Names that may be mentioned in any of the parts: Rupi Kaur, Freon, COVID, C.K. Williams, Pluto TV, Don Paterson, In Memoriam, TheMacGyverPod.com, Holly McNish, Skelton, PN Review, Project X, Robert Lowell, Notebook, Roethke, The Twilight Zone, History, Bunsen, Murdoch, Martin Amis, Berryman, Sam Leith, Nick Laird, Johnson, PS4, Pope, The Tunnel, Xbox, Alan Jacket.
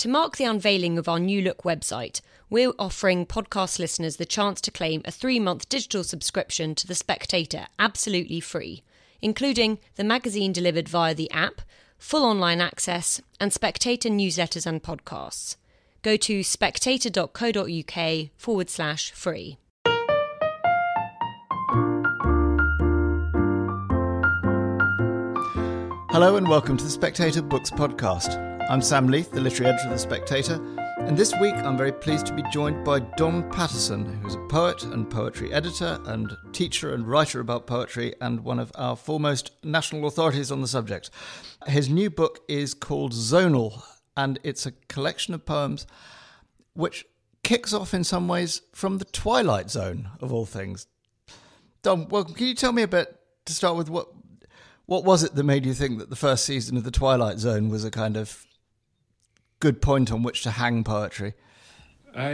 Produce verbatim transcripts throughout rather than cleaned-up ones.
To mark the unveiling of our new look website, we're offering podcast listeners the chance to claim a three-month digital subscription to The Spectator, absolutely free, including the magazine delivered via the app, full online access, and Spectator newsletters and podcasts. Go to spectator.co.uk forward slash free. Hello and welcome to the Spectator Books Podcast. I'm Sam Leith, the literary editor of The Spectator, and this week I'm very pleased to be joined by Don Paterson, who's a poet and poetry editor and teacher and writer about poetry and one of our foremost national authorities on the subject. His new book is called Zonal, and it's a collection of poems which kicks off in some ways from The Twilight Zone, of all things. Don, welcome. Can you tell me a bit, to start with, what... What was it that made you think that the first season of The Twilight Zone was a kind of good point on which to hang poetry? I,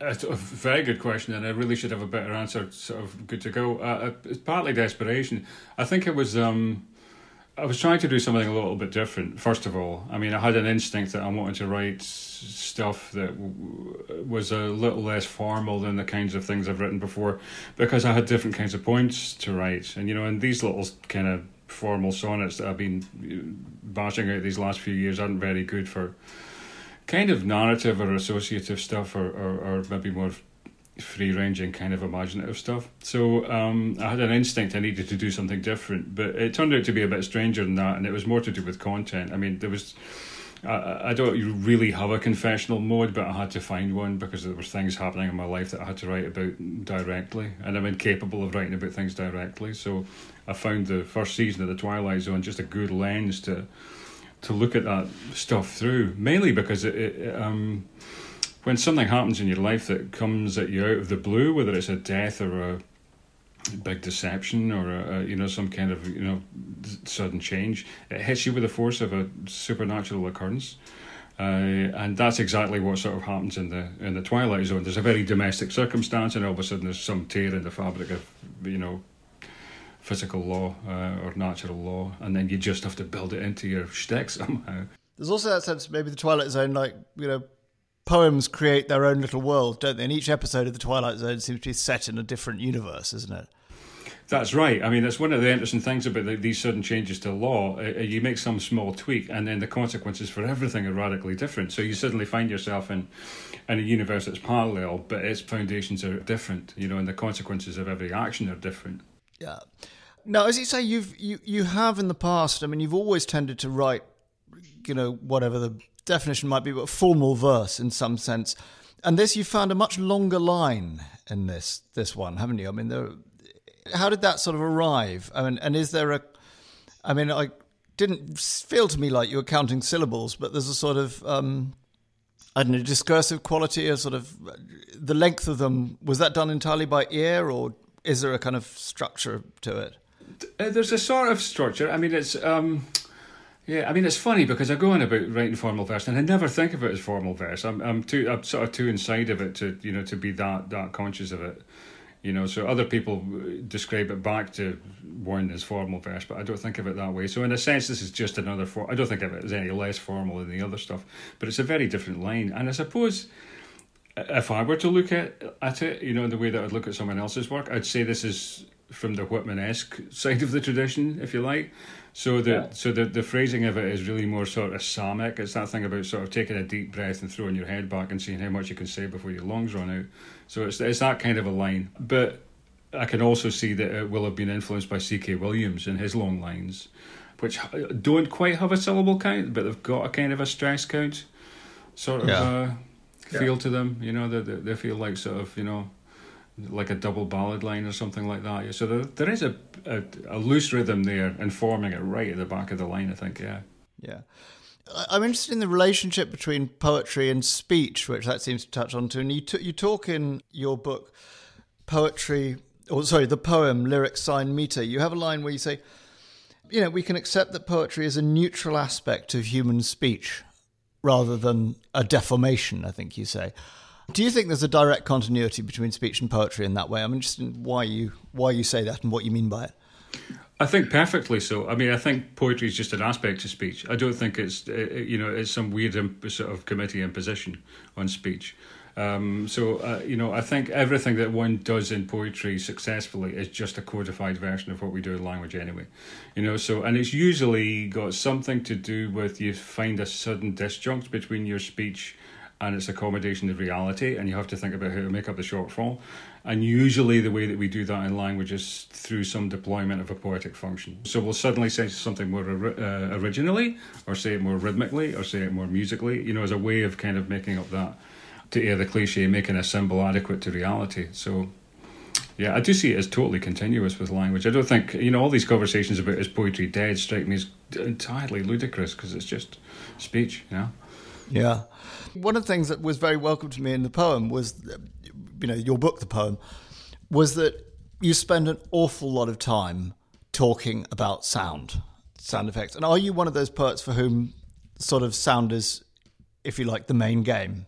it's a very good question, and I really should have a better answer. Sort of good to go. Uh, it's partly desperation. I think it was. Um, I was trying to do something a little bit different. First of all, I mean, I had an instinct that I wanted to write stuff that w- was a little less formal than the kinds of things I've written before, because I had different kinds of points to write, and you know, and these little kind of formal sonnets that I've been bashing out these last few years aren't very good for kind of narrative or associative stuff, or, or, or maybe more free-ranging kind of imaginative stuff. So um, I had an instinct I needed to do something different, but it turned out to be a bit stranger than that, and it was more to do with content. I mean, there was... I, I don't really have a confessional mode, but I had to find one because there were things happening in my life that I had to write about directly, and I'm incapable of writing about things directly. So I found the first season of The Twilight Zone just a good lens to to look at that stuff through, mainly because it, it um, when something happens in your life that comes at you out of the blue, whether it's a death or a big deception or a, a, you know, some kind of, you know, sudden change, it hits you with the force of a supernatural occurrence, uh, and that's exactly what sort of happens in the in the Twilight Zone. There's a very domestic circumstance, and all of a sudden there's some tear in the fabric of, you know, physical law uh, or natural law, and then you just have to build it into your shtick somehow. There's also that sense, maybe the Twilight Zone, like, you know, poems create their own little world, don't they? And each episode of The Twilight Zone seems to be set in a different universe, isn't it? That's right. I mean, that's one of the interesting things about the, these sudden changes to law. Uh, you make some small tweak, and then the consequences for everything are radically different. So you suddenly find yourself in, in a universe that's parallel, but its foundations are different, you know, and the consequences of every action are different. Yeah. Now, as you say, you've, you you have in the past, I mean, you've always tended to write, you know, whatever the definition might be, but formal verse in some sense. And this, you found a much longer line in this this one, haven't you? I mean, there, how did that sort of arrive? I mean, and is there a... I mean, I didn't feel to me like you were counting syllables, but there's a sort of, um, I don't know, discursive quality, a sort of... The length of them, was that done entirely by ear, or is there a kind of structure to it? There's a sort of structure. I mean, it's... Um... Yeah, I mean, it's funny because I go on about writing formal verse, and I never think of it as formal verse. I'm, I'm too, I'm sort of too inside of it to, you know, to be that that conscious of it, you know. So other people describe it back to one as formal verse, but I don't think of it that way. So in a sense, this is just another form. I don't think of it as any less formal than the other stuff, but it's a very different line. And I suppose if I were to look at at it, you know, in the way that I'd look at someone else's work, I'd say this is from the Whitman-esque side of the tradition, if you like. So the yeah. so the, the phrasing of it is really more sort of Samic. It's that thing about sort of taking a deep breath and throwing your head back and seeing how much you can say before your lungs run out. So it's it's that kind of a line. But I can also see that it will have been influenced by C K. Williams and his long lines, which don't quite have a syllable count, but they've got a kind of a stress count sort of yeah. uh, feel yeah. to them. You know, they they feel like sort of, you know, like a double ballad line or something like that. So there, there is a, a a loose rhythm there informing it right at the back of the line, I think, yeah. Yeah. I'm interested in the relationship between poetry and speech, which that seems to touch on too. And you, t- you talk in your book, poetry, or sorry, the poem, Lyric Sign Meter. You have a line where you say, you know, we can accept that poetry is a neutral aspect of human speech rather than a deformation, I think you say. Do you think there's a direct continuity between speech and poetry in that way? I'm interested in why you why you say that and what you mean by it. I think perfectly so. I mean, I think poetry is just an aspect of speech. I don't think it's, you know, it's some weird imp- sort of committee imposition on speech. Um, so, uh, you know, I think everything that one does in poetry successfully is just a codified version of what we do in language anyway. You know, so, and it's usually got something to do with you find a sudden disjunct between your speech and its accommodation of reality, and you have to think about how to make up the shortfall. And usually the way that we do that in language is through some deployment of a poetic function. So we'll suddenly say something more uh, originally, or say it more rhythmically, or say it more musically, you know, as a way of kind of making up that, to air the cliche, making a symbol adequate to reality. So, yeah, I do see it as totally continuous with language. I don't think, you know, all these conversations about is poetry dead strike me as entirely ludicrous, because it's just speech, you know? Yeah. One of the things that was very welcome to me in the poem was, you know, your book, the poem, was that you spend an awful lot of time talking about sound, sound effects. And are you one of those poets for whom sort of sound is, if you like, the main game?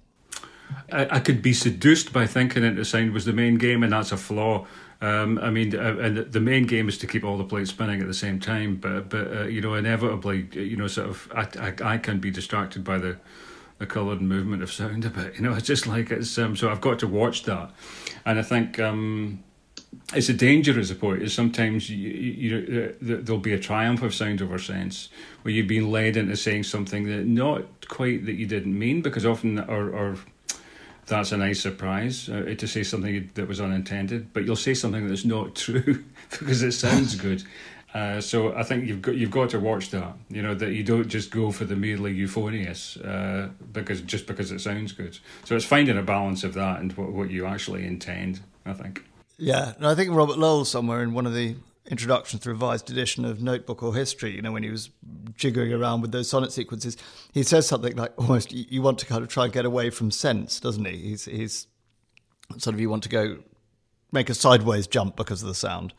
I, I could be seduced by thinking that sound was the main game, and that's a flaw. Um, I mean, uh, and the main game is to keep all the plates spinning at the same time. But, but uh, you know, inevitably, you know, sort of, I, I, I can be distracted by the, the colour and movement of sound a bit. You know, it's just like it's. Um, so I've got to watch that, and I think um, it's a danger as a poet. Is sometimes you, you, you know, there'll be a triumph of sound over sense, where you've been led into saying something that not quite that you didn't mean, because often or or. That's a nice surprise, uh, to say something that was unintended, but you'll say something that's not true because it sounds good. Uh, so I think you've got you've got to watch that. You know, that you don't just go for the merely euphonious uh, because just because it sounds good. So it's finding a balance of that and what, what you actually intend, I think. Yeah, and I think Robert Lowell somewhere in one of the introductions to the revised edition of Notebook or History, you know, when he was jiggering around with those sonnet sequences, he says something like almost you want to kind of try and get away from sense, doesn't he? He's, he's sort of you want to go make a sideways jump because of the sound.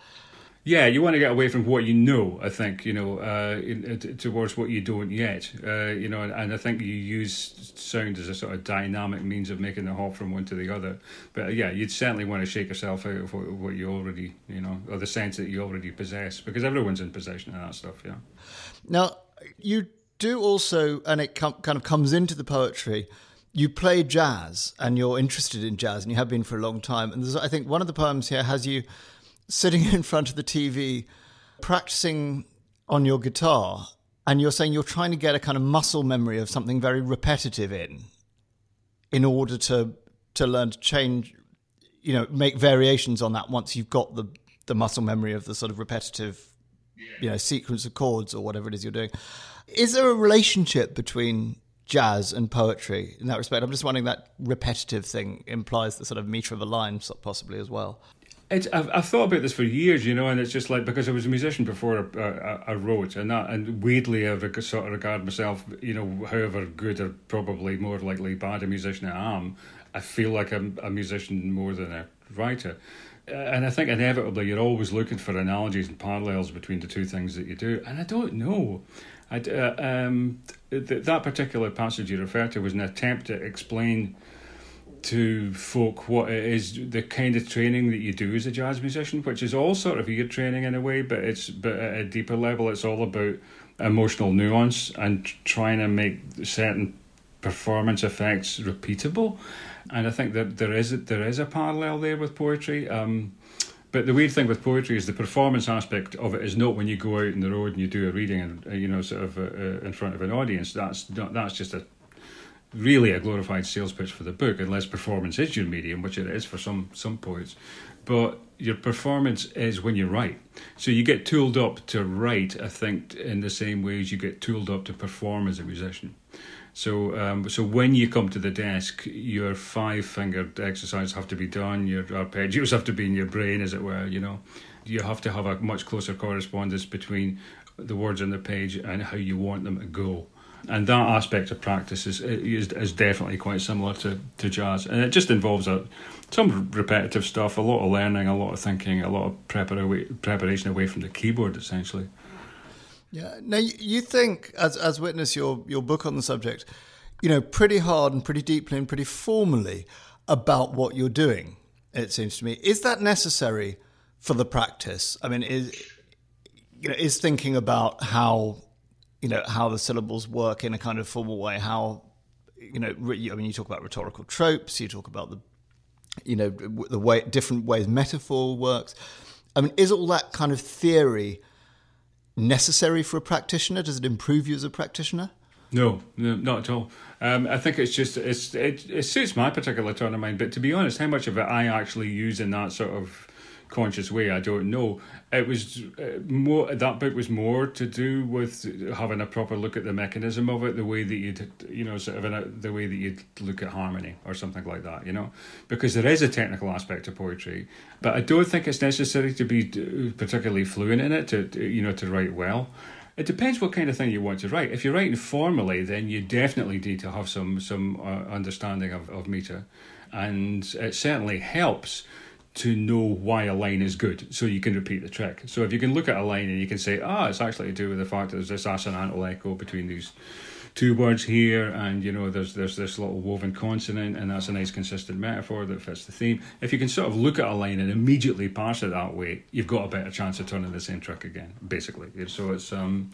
Yeah, you want to get away from what you know, I think, you know, uh, in, uh, t- towards what you don't yet, uh, you know, and, and I think you use sound as a sort of dynamic means of making the hop from one to the other. But uh, yeah, you'd certainly want to shake yourself out of what, what you already, you know, or the sense that you already possess, because everyone's in possession of that stuff, yeah. Now, you do also, and it com- kind of comes into the poetry, you play jazz and you're interested in jazz and you have been for a long time. And there's, I think one of the poems here has you sitting in front of the T V, practicing on your guitar, and you're saying you're trying to get a kind of muscle memory of something very repetitive in, in order to to learn to change, you know, make variations on that once you've got the, the muscle memory of the sort of repetitive, you know, sequence of chords or whatever it is you're doing. Is there a relationship between jazz and poetry in that respect? I'm just wondering that repetitive thing implies the sort of metre of a line possibly as well. It's, I've, I've thought about this for years, you know, and it's just like, because I was a musician before I, I, I wrote, and that, and weirdly I reg- sort of regard myself, you know, however good or probably more likely bad a musician I am, I feel like I'm a musician more than a writer. And I think inevitably you're always looking for analogies and parallels between the two things that you do, and I don't know. I, uh, um, th- that particular passage you referred to was an attempt to explain to folk what it is, the kind of training that you do as a jazz musician, which is all sort of ear training in a way, but it's but at a deeper level, it's all about emotional nuance and trying to make certain performance effects repeatable. And I think that there is a, there is a parallel there with poetry. Um, but the weird thing with poetry is the performance aspect of it is not when you go out on the road and you do a reading, and you know, sort of uh, in front of an audience. That's not, that's just a really a glorified sales pitch for the book, unless performance is your medium, which it is for some some poets. But your performance is when you write. So you get tooled up to write, I think, in the same way as you get tooled up to perform as a musician. So um, so when you come to the desk, your five-fingered exercises have to be done, your arpeggios have to be in your brain, as it were, you know. You have to have a much closer correspondence between the words on the page and how you want them to go. And that aspect of practice is is, is definitely quite similar to, to jazz. And it just involves a, some repetitive stuff, a lot of learning, a lot of thinking, a lot of prepar- preparation away from the keyboard, essentially. Yeah. Now, you think, as as witness your, your book on the subject, you know, pretty hard and pretty deeply and pretty formally about what you're doing, it seems to me. Is that necessary for the practice? I mean, is... you know, is thinking about how, you know, how the syllables work in a kind of formal way, how, you know, re- I mean, you talk about rhetorical tropes, you talk about the, you know, the way, different ways metaphor works. I mean, is all that kind of theory necessary for a practitioner? Does it improve you as a practitioner? No, no, not at all. Um, I think it's just it's it, it suits my particular turn of mind. But to be honest, how much of it I actually use in that sort of conscious way, I don't know. It was more that book was more to do with having a proper look at the mechanism of it, the way that you'd you know sort of in a, the way that you'd look at harmony or something like that, you know, because there is a technical aspect of poetry, but I don't think it's necessary to be particularly fluent in it to you know to write well. It depends what kind of thing you want to write. If you're writing formally, then you definitely need to have some some uh, understanding of, of meter, and it certainly helps to know why a line is good, so you can repeat the trick. So if you can look at a line and you can say, ah, it's actually to do with the fact that there's this assonantal echo between these two words here, and you know there's there's this little woven consonant, and that's a nice consistent metaphor that fits the theme. If you can sort of look at a line and immediately parse it that way, you've got a better chance of turning the same trick again, basically. So it's um,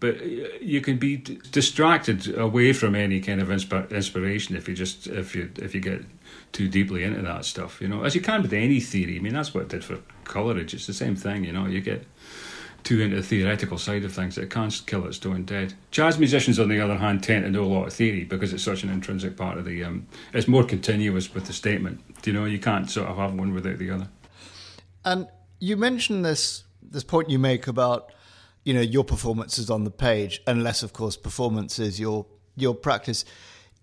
but you can be d- distracted away from any kind of insp- inspiration if you just if you if you get too deeply into that stuff, you know, as you can with any theory. I mean, that's what it did for Coleridge. It's the same thing, you know, you get too into the theoretical side of things, it can't kill its own dead. Jazz musicians, on the other hand, tend to know a lot of theory because it's such an intrinsic part of the, um, it's more continuous with the statement, you know, you can't sort of have one without the other. And you mentioned this, this point you make about, you know, your performance is on the page, unless, of course, performance is your, your practice.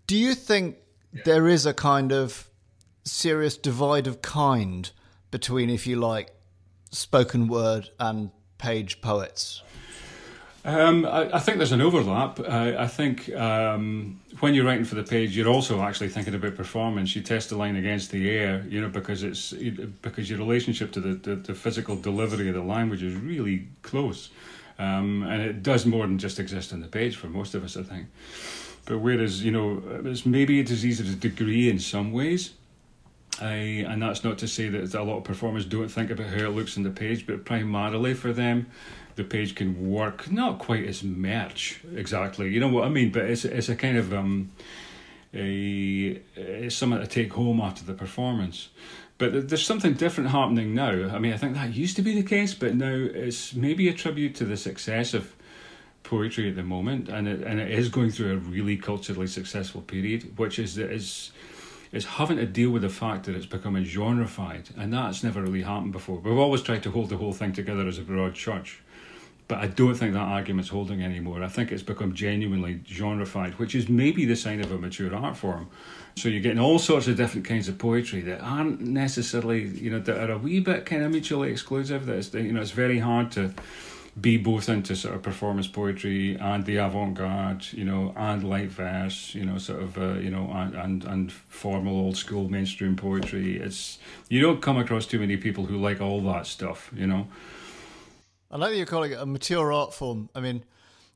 Do you think yeah. there is a kind of serious divide of kind between, if you like, spoken word and page poets? Um, I, I think there's an overlap. I, I think um, when you're writing for the page, you're also actually thinking about performance. You test the line against the air, you know, because it's because your relationship to the, the, the physical delivery of the language is really close, um, and it does more than just exist on the page for most of us, I think. But whereas, you know, it's maybe a disease of a degree in some ways. I, and that's not to say that a lot of performers don't think about how it looks on the page, but primarily for them, the page can work not quite as merch exactly. You know what I mean? But it's it's a kind of um, a it's something to take home after the performance. But there's something different happening now. I mean, I think that used to be the case, but now it's maybe a tribute to the success of poetry at the moment, and it and it is going through a really culturally successful period, which is that it's. It's having to deal with the fact that it's becoming genrefied, and that's never really happened before. We've always tried to hold the whole thing together as a broad church, but I don't think that argument's holding anymore. I think it's become genuinely genrefied, which is maybe the sign of a mature art form. So you're getting all sorts of different kinds of poetry that aren't necessarily, you know, that are a wee bit kind of mutually exclusive. That it's, you know, it's very hard to be both into sort of performance poetry and the avant-garde, you know, and light verse, you know, sort of, uh, you know, and, and and formal old school mainstream poetry. It's, you don't come across too many people who like all that stuff, you know. I like that you're calling it a mature art form. I mean,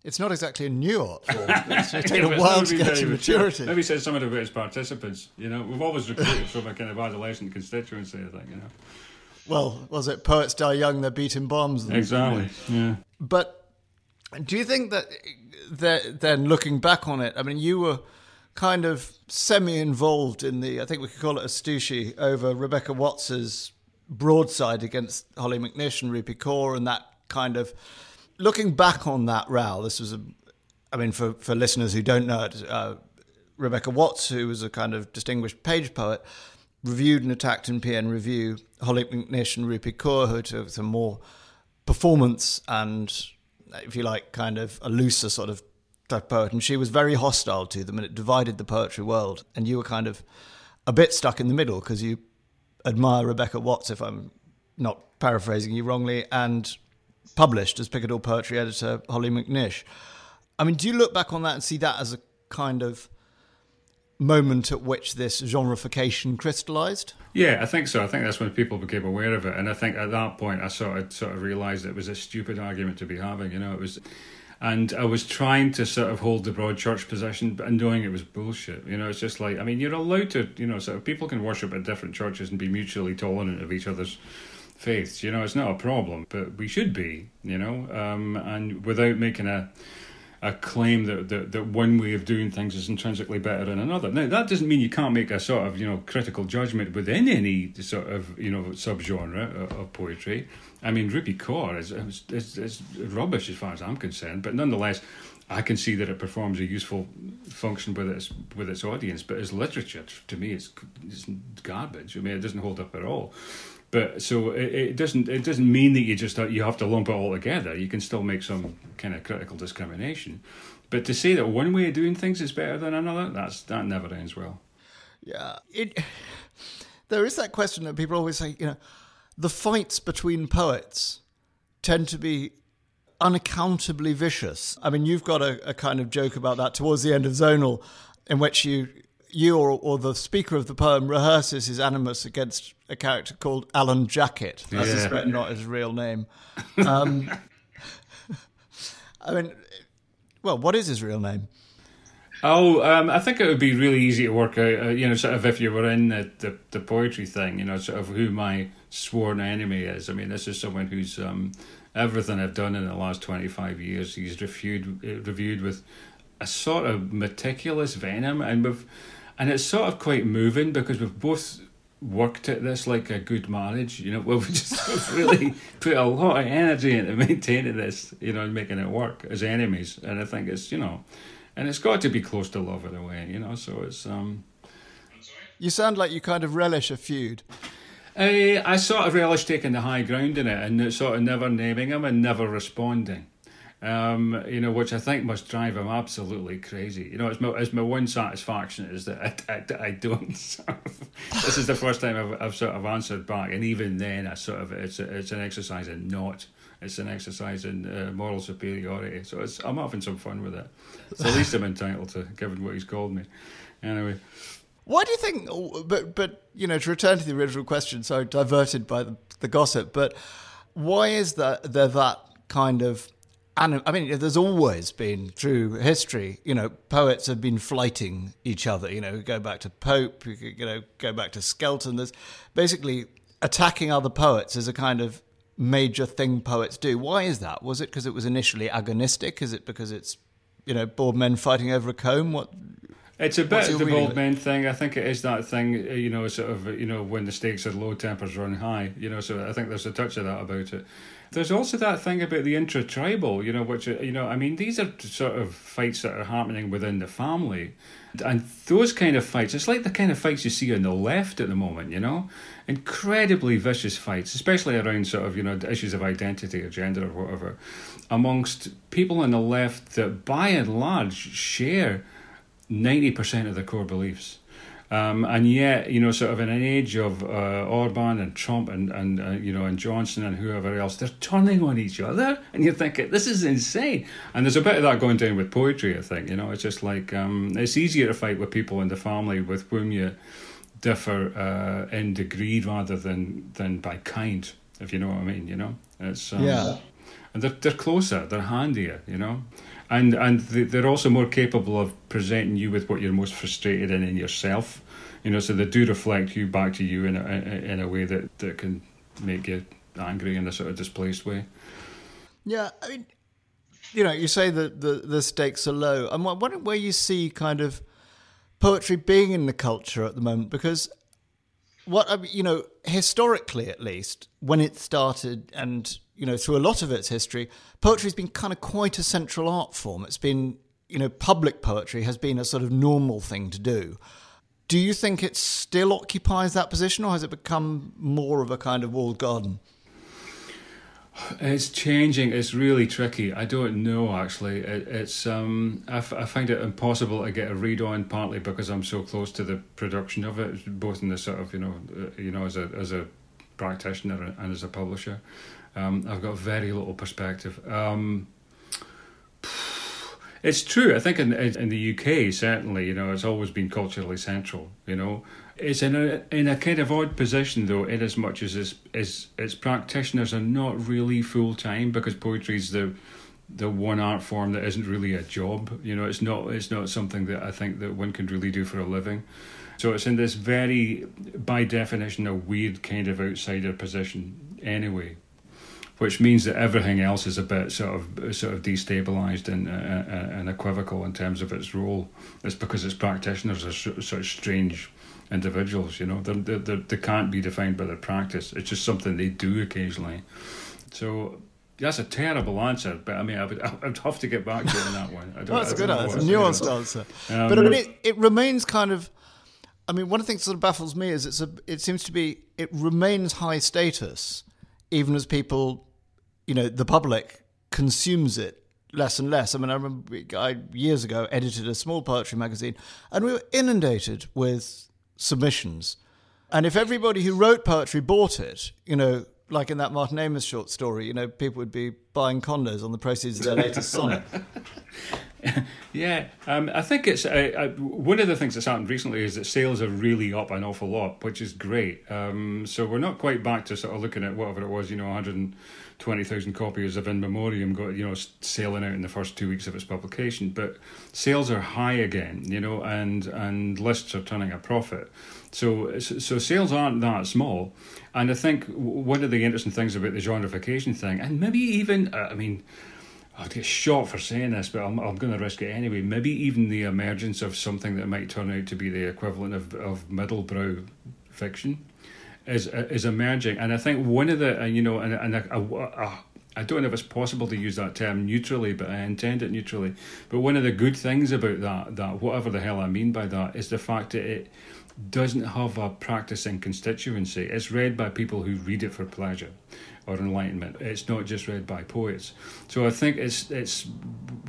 it's not exactly a new art form. It's taken yeah, a while to get to maturity. Maybe said something about its participants. You know, we've always recruited from a kind of adolescent constituency, I think, you know. Well, was it poets die young, they're beaten bombs? Then, exactly, yeah. But do you think that then looking back on it, I mean, you were kind of semi-involved in the, I think we could call it a stoushie over Rebecca Watts's broadside against Holly McNish and Rupi Kaur, and that kind of, looking back on that row, this was, a, I mean, for, for listeners who don't know it, uh, Rebecca Watts, who was a kind of distinguished page poet, reviewed and attacked in P N Review Holly McNish and Rupi Kaur, who took some more performance and, if you like, kind of a looser sort of type poet. And she was very hostile to them, and it divided the poetry world. And you were kind of a bit stuck in the middle because you admire Rebecca Watts, if I'm not paraphrasing you wrongly, and published as Picador Poetry editor Holly McNish. I mean, do you look back on that and see that as a kind of moment at which this genreification crystallised? Yeah, I think so. I think that's when people became aware of it, and I think at that point I sort of sort of realised it was a stupid argument to be having. You know, it was, and I was trying to sort of hold the broad church position, but knowing it was bullshit. You know, it's just like, I mean, you're allowed to, you know, sort of people can worship at different churches and be mutually tolerant of each other's faiths. You know, it's not a problem, but we should be, you know, um, and without making a a claim that, that that one way of doing things is intrinsically better than another. Now, that doesn't mean you can't make a sort of, you know, critical judgment within any sort of, you know, subgenre of, of poetry. I mean, Rupi Kaur is, is, is rubbish as far as I'm concerned, but nonetheless, I can see that it performs a useful function with its with its audience, but as literature, to me, it's, it's garbage. I mean, it doesn't hold up at all. But so it, it doesn't it doesn't mean that you just you have to lump it all together. You can still make some kind of critical discrimination, but to say that one way of doing things is better than another, that's that never ends well. Yeah, it. There is that question that people always say. You know, the fights between poets tend to be unaccountably vicious. I mean, you've got a, a kind of joke about that towards the end of Zonal, in which you. You or, or the speaker of the poem rehearses his animus against a character called Alan Jacket. I yeah. suspect not his real name. Um, I mean, well, what is his real name? Oh, um, I think it would be really easy to work out, uh, you know, sort of if you were in the, the, the poetry thing, you know, sort of who my sworn enemy is. I mean, this is someone who's... Um, everything I've done in the last twenty-five years, he's reviewed, reviewed with a sort of meticulous venom, and we've... And it's sort of quite moving because we've both worked at this like a good marriage, you know, where we just really put a lot of energy into maintaining this, you know, and making it work as enemies. And I think it's, you know, and it's got to be close to love in a way, you know, so it's... um. You sound like you kind of relish a feud. I, I sort of relish taking the high ground in it and sort of never naming him and never responding. Um, you know, which I think must drive him absolutely crazy. You know, it's my, it's my one satisfaction is that I, I, I don't sort of, this is the first time I've, I've sort of answered back, and even then I sort of, it's a, it's an exercise in not, it's an exercise in uh, moral superiority, so it's, I'm having some fun with it. It's at least I'm entitled to, given what he's called me. Anyway. Why do you think, but, but you know, to return to the original question, so diverted by the, the gossip, but why is that there that kind of, And I mean, there's always been, through history, you know, poets have been flighting each other. You know, go back to Pope, you know, go back to Skelton. There's basically attacking other poets is a kind of major thing poets do. Why is that? Was it because it was initially agonistic? Is it because it's, you know, bald men fighting over a comb? What? It's a bit of the bald men thing. I think it is that thing, you know, sort of, you know, when the stakes are low, tempers run high. You know, so I think there's a touch of that about it. There's also that thing about the intra-tribal, you know, which, you know, I mean, these are sort of fights that are happening within the family. And those kind of fights, it's like the kind of fights you see on the left at the moment, you know, incredibly vicious fights, especially around sort of, you know, issues of identity or gender or whatever, amongst people on the left that by and large share ninety percent of their core beliefs. Um, and yet, you know, sort of in an age of uh, Orban and Trump and, and uh, you know, and Johnson and whoever else, they're turning on each other. And you're thinking, this is insane. And there's a bit of that going down with poetry, I think. You know, it's just like, um, it's easier to fight with people in the family with whom you differ uh, in degree rather than, than by kind, if you know what I mean, you know? It's um, yeah. And they're, they're closer, they're handier, you know? And and they're also more capable of presenting you with what you're most frustrated in in yourself, you know. So they do reflect you back to you in a, in a way that, that can make you angry in a sort of displaced way. Yeah, I mean, you know, you say that the, the stakes are low. I'm wondering where you see kind of poetry being in the culture at the moment, because what I mean, you know, historically at least, when it started and. You know, through a lot of its history, poetry's been kind of quite a central art form. It's been, you know, public poetry has been a sort of normal thing to do. Do you think it still occupies that position, or has it become more of a kind of walled garden? It's changing. It's really tricky. I don't know, actually. It, it's um, I, f- I find it impossible to get a read on, partly because I'm so close to the production of it, both in the sort of, you know, you know, as a as a practitioner and as a publisher. Um, I've got very little perspective. Um, it's true. I think in in the U K, certainly, you know, it's always been culturally central. You know, it's in a in a kind of odd position though, in as much as its its, its practitioners are not really full time, because poetry is the the one art form that isn't really a job. You know, it's not it's not something that I think that one can really do for a living. So it's in this very, by definition, a weird kind of outsider position anyway, which means that everything else is a bit sort of sort of destabilised and uh, and equivocal in terms of its role. It's because its practitioners are such sort of strange individuals, you know. They they they can't be defined by their practice. It's just something they do occasionally. So that's a terrible answer, but I mean, I would I'd have to get back to it on that one. I don't, that's I don't a good answer, a nuanced it. answer. Um, but I mean, it, it remains kind of. I mean, one of the things that sort of baffles me is it's a. It seems to be. It remains high status, even as people. You know, the public consumes it less and less. I mean, I remember I, years ago, edited a small poetry magazine and we were inundated with submissions. And if everybody who wrote poetry bought it, you know, like in that Martin Amis short story, you know, people would be buying condos on the proceeds of their latest sonnet. Yeah, um, I think it's... I, I, one of the things that's happened recently is that sales are really up an awful lot, which is great. Um, so we're not quite back to sort of looking at whatever it was, you know, one hundred twenty thousand copies of In Memoriam got, you know, sailing out in the first two weeks of its publication. But sales are high again, you know, and and lists are turning a profit. So so sales aren't that small. And I think one of the interesting things about the genreification thing, and maybe even, I mean... I'll get shot for saying this, but I'm I'm going to risk it anyway. Maybe even the emergence of something that might turn out to be the equivalent of, of middlebrow fiction is is emerging. And I think one of the, you know, and, and a, a, a, I don't know if it's possible to use that term neutrally, but I intend it neutrally. But one of the good things about that, that whatever the hell I mean by that, is the fact that it doesn't have a practicing constituency. It's read by people who read it for pleasure or enlightenment. It's not just read by poets. So I think it's it's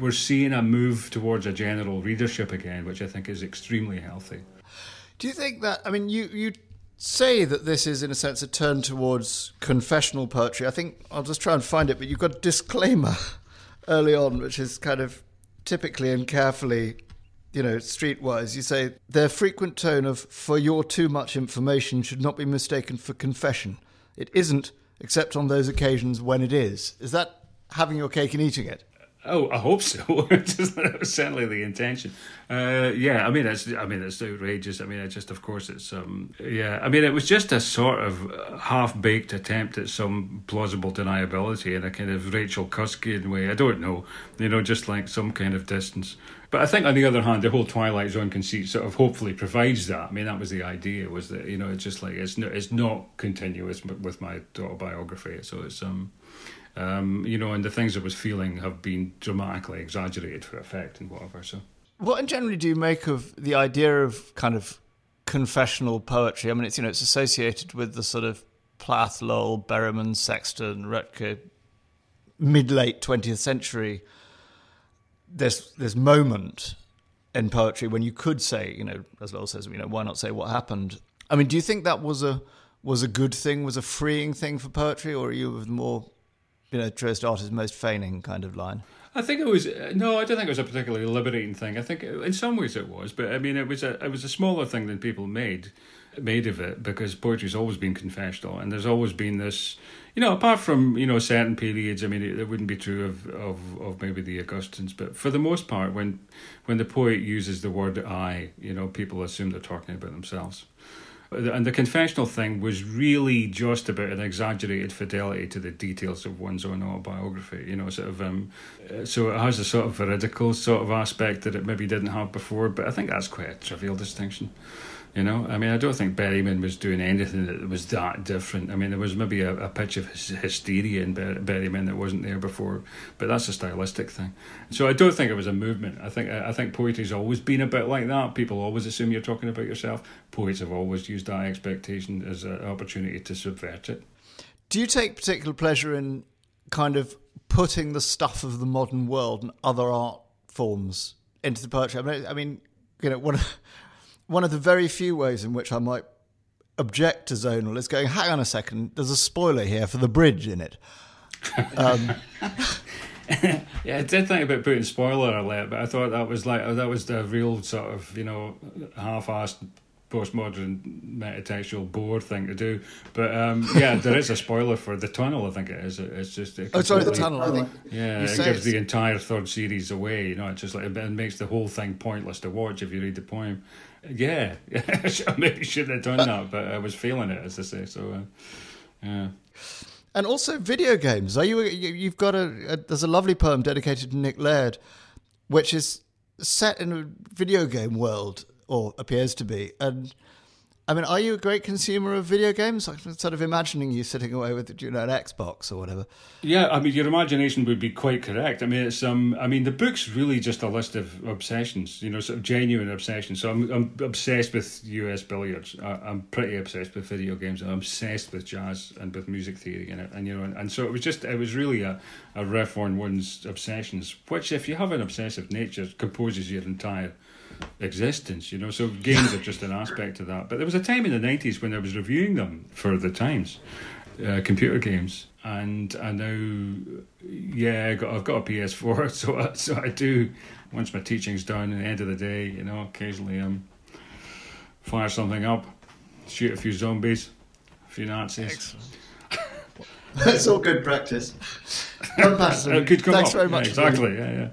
we're seeing a move towards a general readership again, which I think is extremely healthy. Do you think that, I mean, you, you say that this is, in a sense, a turn towards confessional poetry. I think, I'll just try and find it, but you've got a disclaimer early on, which is kind of typically and carefully, you know, streetwise. You say, their frequent tone of, for your too much information, should not be mistaken for confession. It isn't, except on those occasions when it is. Is that having your cake and eating it? Oh, I hope so. That was certainly the intention. Uh, yeah, I mean, it's I mean, it's outrageous. I mean, it just, of course, it's um, yeah. I mean, it was just a sort of half-baked attempt at some plausible deniability in a kind of Rachel Cuskey way. I don't know, you know, just like some kind of distance. But I think, on the other hand, the whole Twilight Zone conceit sort of hopefully provides that. I mean, that was the idea, was that, you know, it's just like it's no, it's not continuous with my autobiography, so it's um. Um, you know, and the things I was feeling have been dramatically exaggerated for effect and whatever. So, what in general do you make of the idea of kind of confessional poetry? I mean, it's, you know, it's associated with the sort of Plath, Lowell, Berryman, Sexton, Roethke, mid-late twentieth century. This this moment in poetry when you could say, you know, as Lowell says, you know, why not say what happened? I mean, do you think that was a was a good thing, was a freeing thing for poetry, or are you with more, you know, truest art is most feigning kind of line? I think it was, no, I don't think it was a particularly liberating thing. I think in some ways it was, but I mean, it was a, it was a smaller thing than people made, made of it, because poetry's always been confessional, and there's always been this, you know, apart from, you know, certain periods. I mean, it, it wouldn't be true of, of, of maybe the Augustans, but for the most part, when, when the poet uses the word I, you know, people assume they're talking about themselves. And the confessional thing was really just about an exaggerated fidelity to the details of one's own autobiography, you know, sort of. Um, so it has a sort of veridical sort of aspect that it maybe didn't have before, but I think that's quite a trivial distinction, you know. I mean, I don't think Berryman was doing anything that was that different. I mean, there was maybe a, a pitch of hysteria in Ber- Berryman that wasn't there before, but that's a stylistic thing. So I don't think it was a movement. I think I think poetry's always been a bit like that. People always assume you're talking about yourself. Poets have always used that expectation as an opportunity to subvert it. Do you take particular pleasure in kind of putting the stuff of the modern world and other art forms into the poetry? I mean, I mean, you know, one of, one of the very few ways in which I might object to Zonal is going, hang on a second, there's a spoiler here for the bridge in it. Um, yeah, I did think about putting spoiler alert, but I thought that was like, that was the real sort of, you know, half-assed postmodern metatextual bore thing to do, but um, yeah, there is a spoiler for The Tunnel. I think it is. It's just it oh, sorry, The Tunnel. I think yeah, it gives it's... the entire third series away. You know, it just like it makes the whole thing pointless to watch if you read the poem. Yeah, I maybe shouldn't have done that, but I was feeling it, as I say. So uh, yeah. And also video games. Are you? You've got a, a. There's a lovely poem dedicated to Nick Laird, which is set in a video game world, or appears to be. And I mean, are you a great consumer of video games? I'm sort of imagining you sitting away with, you know, an Xbox or whatever. Yeah, I mean, your imagination would be quite correct. I mean, it's um. I mean, the book's really just a list of obsessions. You know, sort of genuine obsessions. So I'm I'm obsessed with U S billiards. I, I'm pretty obsessed with video games. I'm obsessed with jazz and with music theory and and you know and, and so it was just it was really a a riff on one's obsessions, which if you have an obsessive nature, composes your entire existence, you know, so games are just an aspect of that. But there was a time in the nineties when I was reviewing them for the Times, uh, computer games, and I now, yeah, I got, I've got a P S four, so I, so I do. Once my teaching's done, at the end of the day, you know, occasionally um, fire something up, shoot a few zombies, a few Nazis. Excellent. That's all good practice. It could come Thanks up. very much. Yeah, exactly. Yeah, yeah.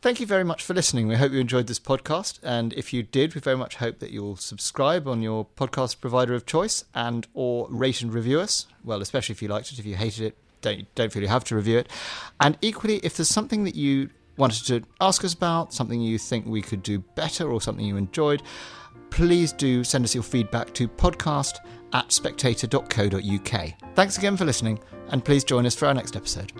Thank you very much for listening. We hope you enjoyed this podcast. And if you did, we very much hope that you will subscribe on your podcast provider of choice and or rate and review us. Well, especially if you liked it. If you hated it, don't, don't feel you have to review it. And equally, if there's something that you wanted to ask us about, something you think we could do better or something you enjoyed, please do send us your feedback to podcast at spectator dot co dot U K. Thanks again for listening, and please join us for our next episode.